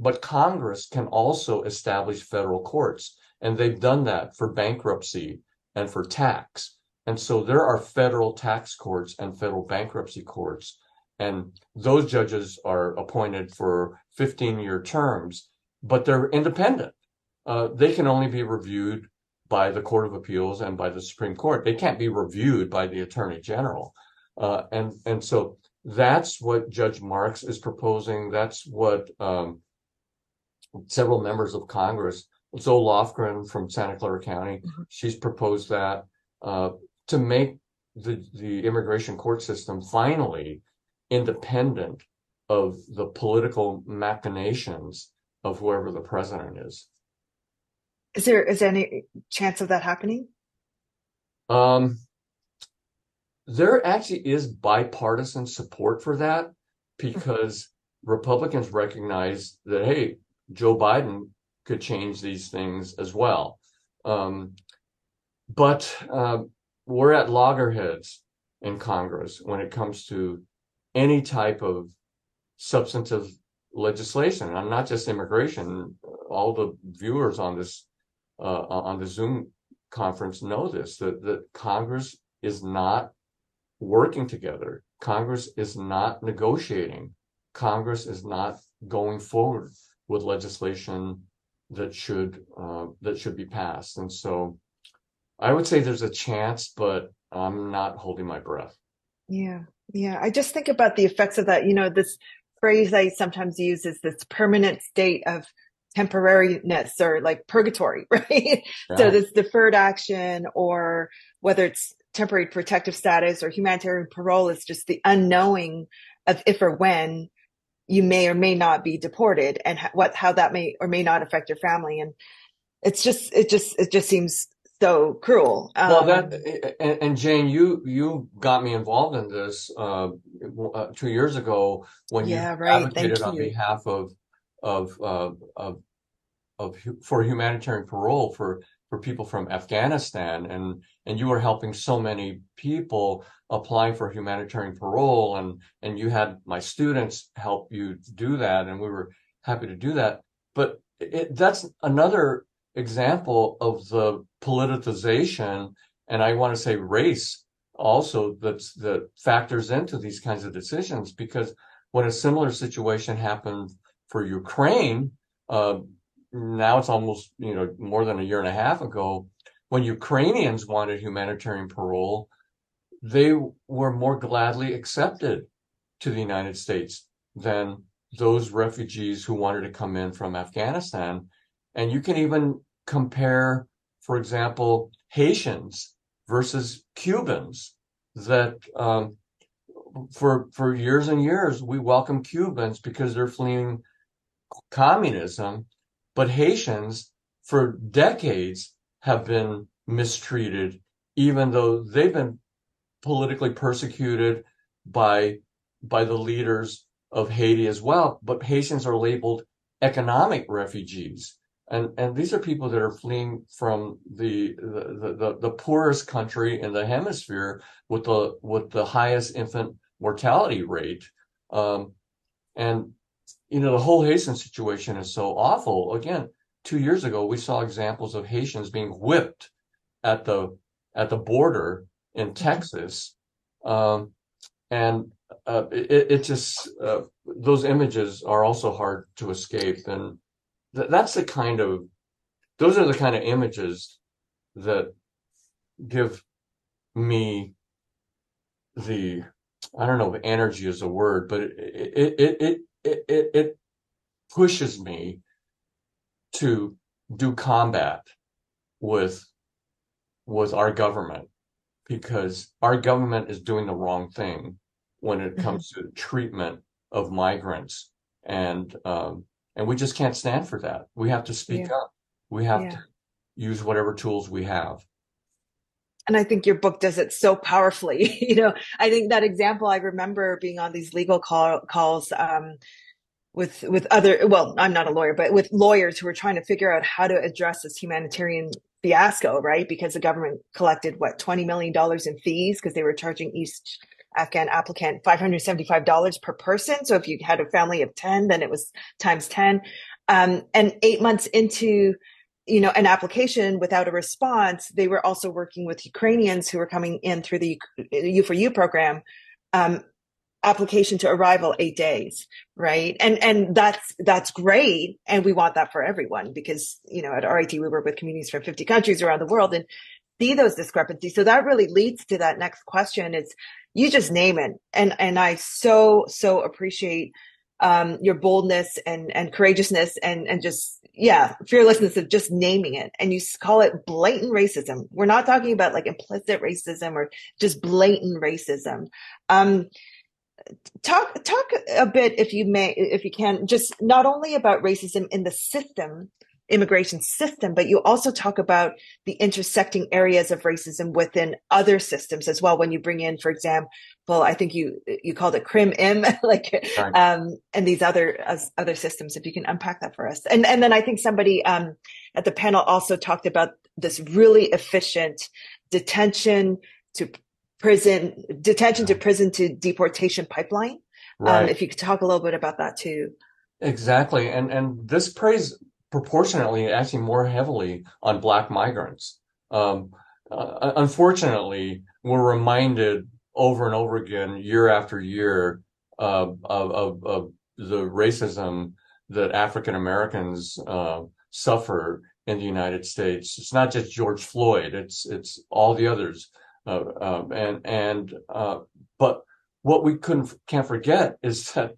but Congress can also establish federal courts, and they've done that for bankruptcy and for tax. And so there are federal tax courts and federal bankruptcy courts. And those judges are appointed for fifteen-year terms, but they're independent. Uh, they can only be reviewed by the Court of Appeals and by the Supreme Court. They can't be reviewed by the Attorney General. Uh, and, and so that's what Judge Marks is proposing. That's what um, several members of Congress, Zoe Lofgren from Santa Clara County, mm-hmm. she's proposed that uh, to make the, the immigration court system finally independent of the political machinations of whoever the president is. Is there is there any chance of that happening? Um, there actually is bipartisan support for that, because Republicans recognize that, hey, Joe Biden could change these things as well. Um, but uh, we're at loggerheads in Congress when it comes to any type of substantive legislation. And not just immigration. All the viewers on this uh, on the Zoom conference know this, that, that Congress is not working together. Congress is not negotiating. Congress is not going forward with legislation that should uh, that should be passed. And so I would say there's a chance, but I'm not holding my breath. Yeah, yeah. I just think about the effects of that. You know, this phrase I sometimes use is this permanent state of temporariness, or like purgatory, right? Yeah. So this deferred action, or whether it's temporary protective status or humanitarian parole, is just the unknowing of if or when you may or may not be deported, and what how that may or may not affect your family. And it's just it just it just seems so cruel. Um, well, that and, and Jane, you you got me involved in this uh, two years ago when yeah, you right. advocated Thank on you. behalf of of uh, of of for humanitarian parole for for people from Afghanistan, and and you were helping so many people applying for humanitarian parole, and and you had my students help you do that, and we were happy to do that. But it, that's another example of the politicization, and I want to say race also, that's that factors into these kinds of decisions. Because when a similar situation happened for Ukraine, uh, now it's almost, you know, more than a year and a half ago, when Ukrainians wanted humanitarian parole, they were more gladly accepted to the United States than those refugees who wanted to come in from Afghanistan. And you can even compare, for example, Haitians versus Cubans, that um, for for years and years, we welcome Cubans because they're fleeing communism, but Haitians for decades have been mistreated, even though they've been politically persecuted by by the leaders of Haiti as well. But Haitians are labeled economic refugees. And and these are people that are fleeing from the the, the the poorest country in the hemisphere with the with the highest infant mortality rate, um, and you know the whole Haitian situation is so awful. Again, two years ago we saw examples of Haitians being whipped at the at the border in Texas, um, and uh, it, it just uh, those images are also hard to escape. And that's the kind of, those are the kind of images that give me the, I don't know if energy is a word, but it it it it it, it pushes me to do combat with with our government, because our government is doing the wrong thing when it comes to treatment of migrants, and um and we just can't stand for that. We have to speak yeah. up. We have yeah. to use whatever tools we have. And I think your book does it so powerfully. You know, I think that example, I remember being on these legal call, calls um, with with other, well, I'm not a lawyer, but with lawyers who were trying to figure out how to address this humanitarian fiasco, right? Because the government collected, what, twenty million dollars in fees because they were charging each Afghan applicant five hundred seventy-five dollars per person. So if you had a family of ten, then it was times ten. Um, and eight months into, you know, an application without a response, they were also working with Ukrainians who were coming in through the U four U program. Um, application to arrival, eight days, right? And and that's that's great, and we want that for everyone, because you know at R I T we work with communities from fifty countries around the world, and see those discrepancies. So that really leads to that next question is. You just name it. And and I so, so appreciate um, your boldness and, and courageousness and, and just, yeah, fearlessness of just naming it. And you call it blatant racism. We're not talking about like implicit racism or just blatant racism. Um, talk talk a bit, if you may, if you can, just not only about racism in the system, immigration system, but you also talk about the intersecting areas of racism within other systems as well. When you bring in, for example, I think you you called it Crim-M, like right. um, and these other uh, other systems. If you can unpack that for us, and and then I think somebody um, at the panel also talked about this really efficient detention to prison, detention to prison to deportation pipeline. Right. Um, if you could talk a little bit about that too. Exactly, and and this praise. Proportionately, actually more heavily on Black migrants. Um, uh, unfortunately, we're reminded over and over again, year after year, uh, of, of, of the racism that African Americans uh, suffer in the United States. It's not just George Floyd, it's it's all the others. Uh, um, and and uh, but what we couldn't can't forget is that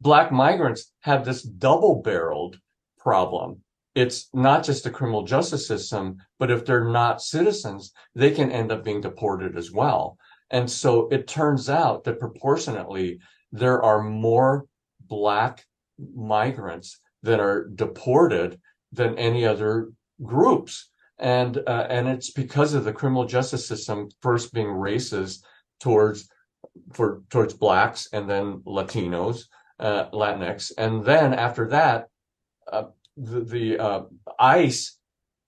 Black migrants have this double-barreled problem. It's not just the criminal justice system, but if they're not citizens, they can end up being deported as well. And so it turns out that proportionately, there are more Black migrants that are deported than any other groups. And uh, and it's because of the criminal justice system first being racist towards for towards Blacks and then Latinos, uh, Latinx. And then after that, uh, the, the uh, ICE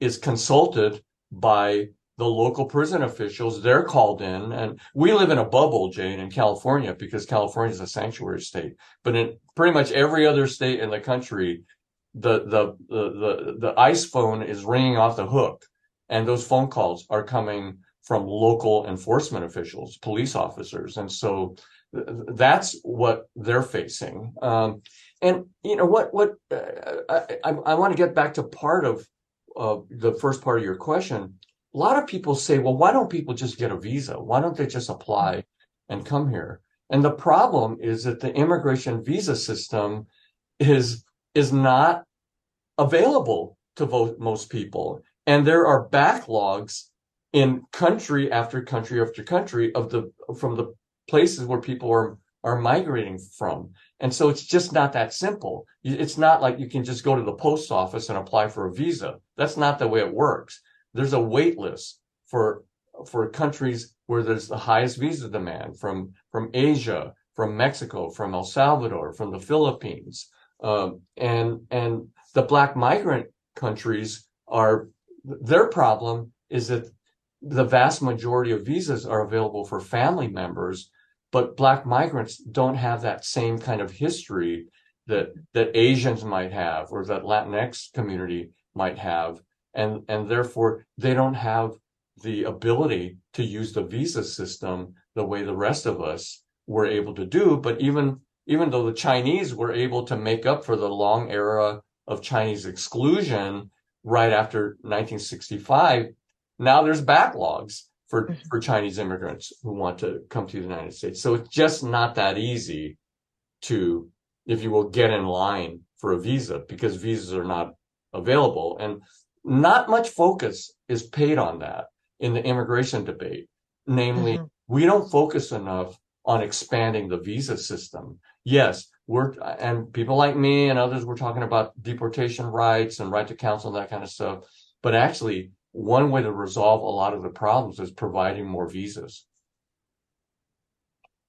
is consulted by the local prison officials. They're called in, and we live in a bubble, Jane, in California, because California is a sanctuary state. But in pretty much every other state in the country, the the the the, the ICE phone is ringing off the hook, and those phone calls are coming from local enforcement officials, police officers, and so th- that's what they're facing. Um, and you know what? What uh, I I, I want to get back to part of uh, the first part of your question. A lot of people say, well, why don't people just get a visa? Why don't they just apply and come here? And the problem is that the immigration visa system is is not available to most people. And there are backlogs in country after country after country of the from the places where people are, are migrating from. And so it's just not that simple. It's not like you can just go to the post office and apply for a visa. That's not the way it works. There's a wait list for for countries where there's the highest visa demand from from Asia, from Mexico, from El Salvador, from the Philippines. Um, and and the Black migrant countries are, their problem is that the vast majority of visas are available for family members, but Black migrants don't have that same kind of history that that Asians might have or that Latinx community might have. And and therefore, they don't have the ability to use the visa system the way the rest of us were able to do. But even even though the Chinese were able to make up for the long era of Chinese exclusion right after nineteen sixty-five, now there's backlogs for, for Chinese immigrants who want to come to the United States. So it's just not that easy to, if you will, get in line for a visa because visas are not available. And not much focus is paid on that in the immigration debate. Namely, mm-hmm. we don't focus enough on expanding the visa system. Yes, we're and people like me and others were talking about deportation rights and right to counsel, that kind of stuff. But actually, one way to resolve a lot of the problems is providing more visas.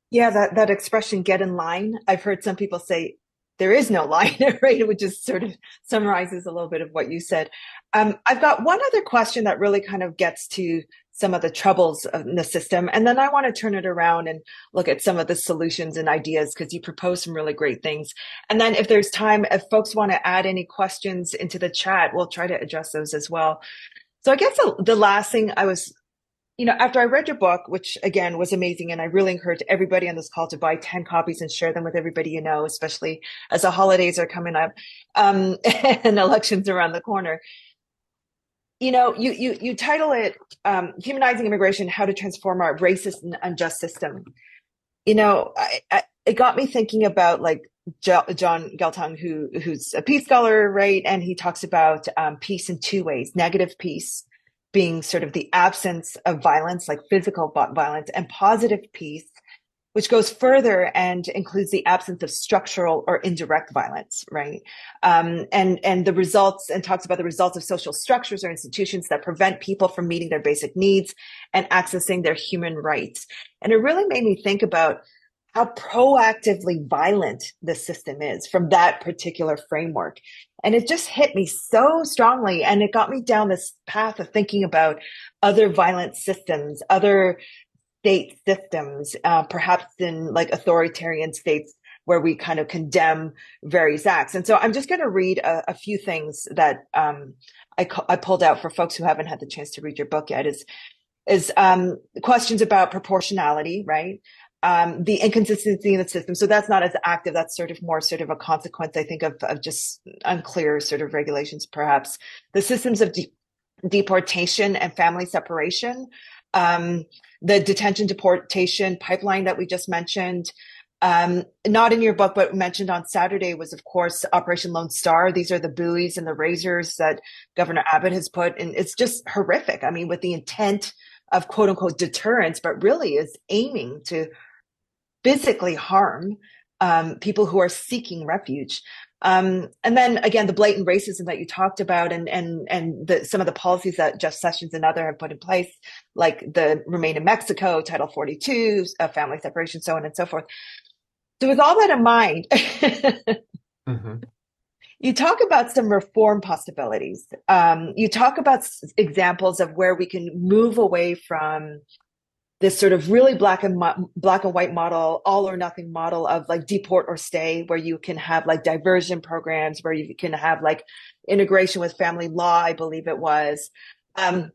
Yeah, that, that expression, get in line. I've heard some people say, there is no line, right? Which just sort of summarizes a little bit of what you said. Um, I've got one other question that really kind of gets to some of the troubles in the system. And then I want to turn it around and look at some of the solutions and ideas because you propose some really great things. And then if there's time, if folks want to add any questions into the chat, we'll try to address those as well. So I guess the last thing I was, you know, after I read your book, which again was amazing, and I really encourage everybody on this call to buy ten copies and share them with everybody you know, especially as the holidays are coming up um, and elections around the corner. You know, you you you title it um, "Humanizing Immigration: How to Transform Our Racist and Unjust System." You know, I, I, it got me thinking about like John Galtung, who who's a peace scholar, right? And he talks about um, peace in two ways: negative peace, being sort of the absence of violence, like physical violence, and positive peace, which goes further and includes the absence of structural or indirect violence, right? Um, and, and the results, and talks about the results of social structures or institutions that prevent people from meeting their basic needs and accessing their human rights. And it really made me think about how proactively violent this system is from that particular framework. And it just hit me so strongly. And it got me down this path of thinking about other violent systems, other state systems, uh, perhaps in like authoritarian states where we kind of condemn various acts. And so I'm just going to read a, a few things that um, I, I pulled out for folks who haven't had the chance to read your book yet is, is um, questions about proportionality, right? um, the inconsistency in the system. So that's not as active. That's sort of more sort of a consequence, I think, of, of just unclear sort of regulations, perhaps. The systems of de- deportation and family separation, um, the detention deportation pipeline that we just mentioned, Um, not in your book, but mentioned on Saturday was, of course, Operation Lone Star. These are the buoys and the razors that Governor Abbott has put. And it's just horrific. I mean, with the intent of, quote unquote, deterrence, but really is aiming to physically harm um, people who are seeking refuge. Um, and then, again, the blatant racism that you talked about and and and the, some of the policies that Jeff Sessions and others have put in place, like the Remain in Mexico, Title forty-two, uh, family separation, so on and so forth. So with all that in mind, mm-hmm. you talk about some reform possibilities. Um, you talk about s- examples of where we can move away from this sort of really black and mo- black and white model, all or nothing model of like deport or stay, where you can have like diversion programs, where you can have like integration with family law, I believe it was. Um,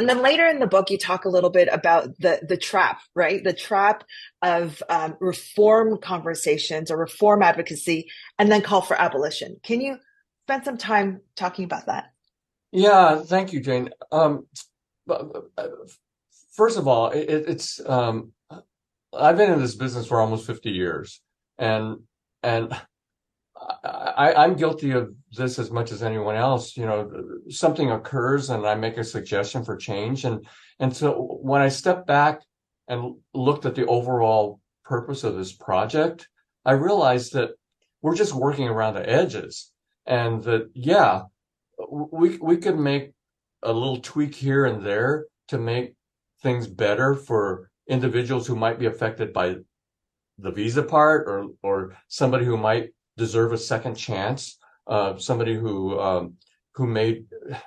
And then later in the book, you talk a little bit about the, the trap, right? The trap of um, reform conversations or reform advocacy, and then call for abolition. Can you spend some time talking about that? Yeah, thank you, Jane. Um, first of all, it, it's um, I've been in this business for almost fifty years, and and I, I'm guilty of this as much as anyone else. You know, something occurs and I make a suggestion for change. And and so when I stepped back and looked at the overall purpose of this project, I realized that we're just working around the edges, and that, yeah, we we could make a little tweak here and there to make things better for individuals who might be affected by the visa part, or or somebody who might deserve a second chance, uh, somebody who um, who made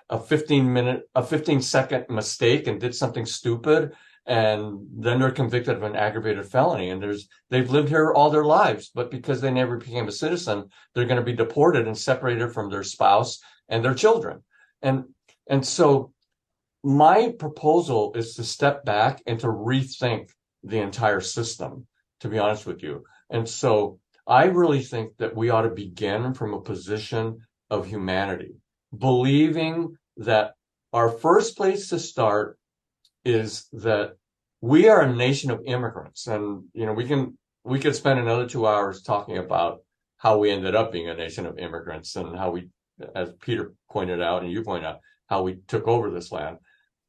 a fifteen minute, a fifteen second mistake and did something stupid, and then they're convicted of an aggravated felony. And there's they've lived here all their lives, but because they never became a citizen, they're going to be deported and separated from their spouse and their children. And and so my proposal is to step back and to rethink the entire system, to be honest with you. And so I really think that we ought to begin from a position of humanity, believing that our first place to start is that we are a nation of immigrants. And, you know, we can we could spend another two hours talking about how we ended up being a nation of immigrants, and how we, as Peter pointed out and you pointed out, how we took over this land.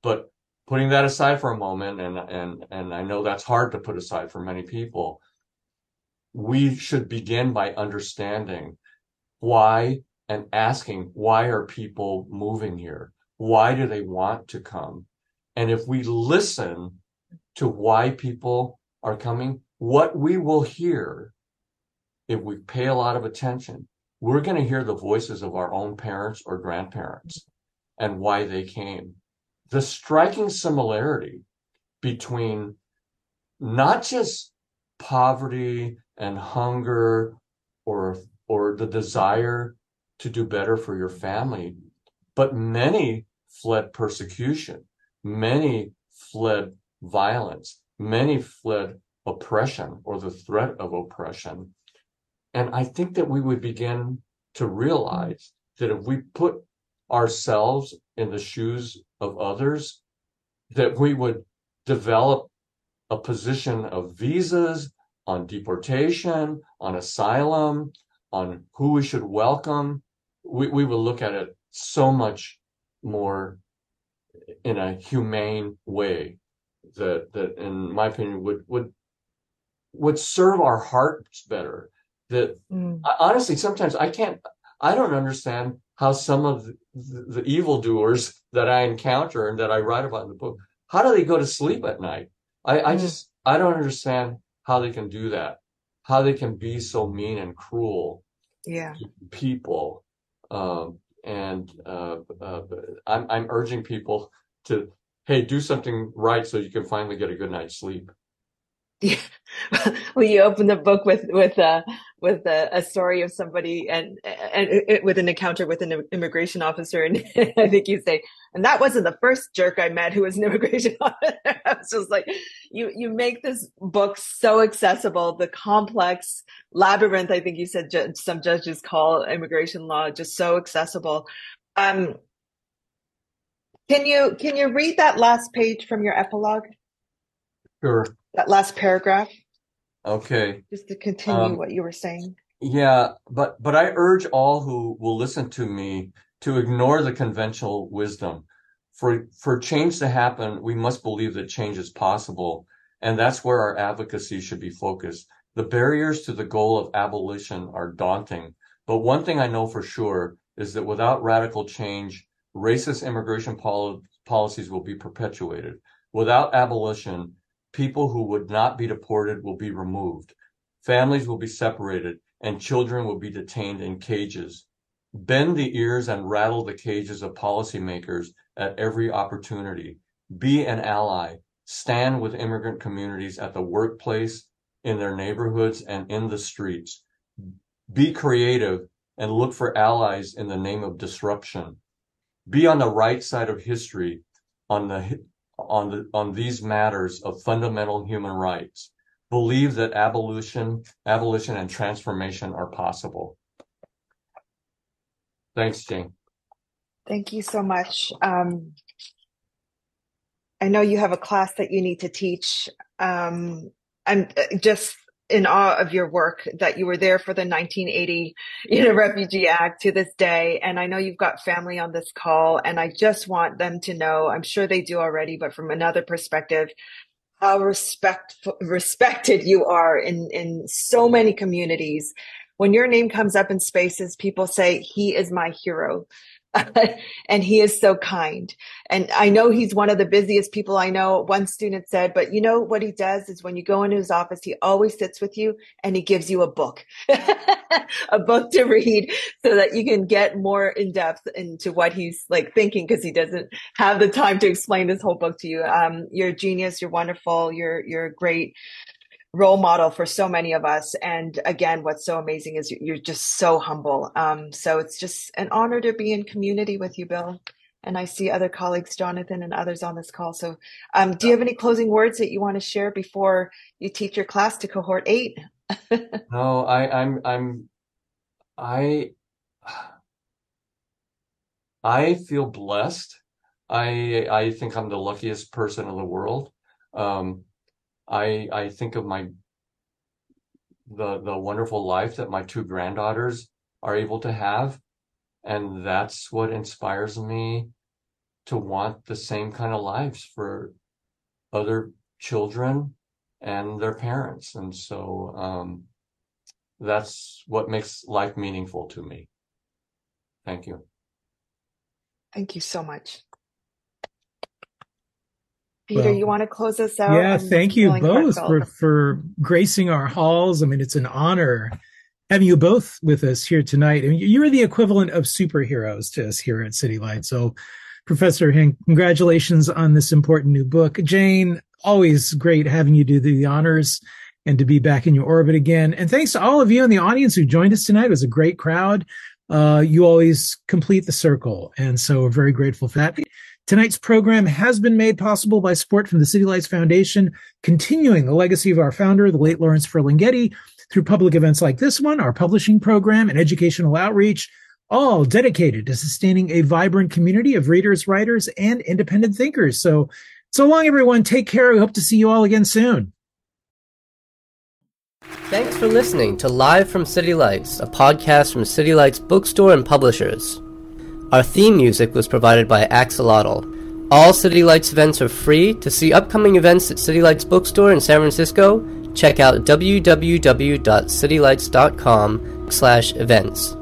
But putting that aside for a moment, and and and I know that's hard to put aside for many people, we should begin by understanding why, and asking, why are people moving here? Why do they want to come? And if we listen to why people are coming, what we will hear, if we pay a lot of attention, we're going to hear the voices of our own parents or grandparents and why they came. The striking similarity between not just poverty and hunger, or or the desire to do better for your family, but many fled persecution, many fled violence, many fled oppression or the threat of oppression. And I think that we would begin to realize that if we put ourselves in the shoes of others, that we would develop a position of visas, on deportation, on asylum, on who we should welcome, we, we will look at it so much more in a humane way that, that in my opinion, would would would serve our hearts better. That mm. I, honestly, sometimes I can't, I don't understand how some of the, the, the evildoers that I encounter and that I write about in the book, how do they go to sleep at night? I, I just, I don't understand how they can do that, how they can be so mean and cruel yeah. to people. Um, and uh, uh, I'm, I'm urging people to, hey, do something right so you can finally get a good night's sleep. Yeah. Well, you open the book with with uh, with a, a story of somebody and, and, and with an encounter with an immigration officer. And I think you say, and that wasn't the first jerk I met who was an immigration officer. I was just like, you, you make this book so accessible, the complex labyrinth, I think you said ju- some judges call immigration law, just so accessible. Um, Can you can you read that last page from your epilogue? Sure. That last paragraph. Okay. Just to continue um, what you were saying. Yeah, but but I urge all who will listen to me to ignore the conventional wisdom. For for change to happen, we must believe that change is possible, and that's where our advocacy should be focused. The barriers to the goal of abolition are daunting, but one thing I know for sure is that without radical change, racist immigration pol- policies will be perpetuated. Without abolition, people who would not be deported will be removed. Families will be separated, and children will be detained in cages. Bend the ears and rattle the cages of policymakers at every opportunity. Be an ally. Stand with immigrant communities at the workplace, in their neighborhoods, and in the streets. Be creative and look for allies in the name of disruption. Be on the right side of history on the on the on these matters of fundamental human rights. Believe that abolition, abolition and transformation are possible. Thanks, Jane. Thank you so much. Um, I know you have a class that you need to teach. Um, I'm just in awe of your work, that you were there for the nineteen eighty you know, Refugee Act to this day. And I know you've got family on this call, and I just want them to know, I'm sure they do already, but from another perspective, how respect, respected you are in, in so many communities. When your name comes up in spaces, people say, he is my hero. And he is so kind. And I know he's one of the busiest people I know. One student said, but you know what he does is when you go into his office, he always sits with you and he gives you a book, a book to read so that you can get more in depth into what he's like thinking, because he doesn't have the time to explain this whole book to you. Um, you're a genius. You're wonderful. You're, you're great role model for so many of us. And again, what's so amazing is you're just so humble. Um, so it's just an honor to be in community with you, Bill. And I see other colleagues, Jonathan and others on this call. So um, do you have any closing words that you want to share before you teach your class to cohort eight? No, I, I'm, I'm, I, I feel blessed. I, I think I'm the luckiest person in the world. Um, I, I think of my, the, the wonderful life that my two granddaughters are able to have. And that's what inspires me to want the same kind of lives for other children and their parents. And so, um, that's what makes life meaningful to me. Thank you. Thank you so much. Peter, well, you want to close us out? Yeah, thank you both for, for gracing our halls. I mean, it's an honor having you both with us here tonight. I mean, you're the equivalent of superheroes to us here at City Light. So, Professor Hing, congratulations on this important new book. Jane, always great having you do the honors and to be back in your orbit again. And thanks to all of you in the audience who joined us tonight. It was a great crowd. Uh, you always complete the circle. And so we're very grateful for that. Tonight's program has been made possible by support from the City Lights Foundation, continuing the legacy of our founder, the late Lawrence Ferlinghetti, through public events like this one, our publishing program, and educational outreach, all dedicated to sustaining a vibrant community of readers, writers, and independent thinkers. So, so long, everyone. Take care. We hope to see you all again soon. Thanks for listening to Live from City Lights, a podcast from City Lights Bookstore and Publishers. Our theme music was provided by Axolotl. All City Lights events are free. To see upcoming events at City Lights Bookstore in San Francisco, check out w w w dot city lights dot com slash events.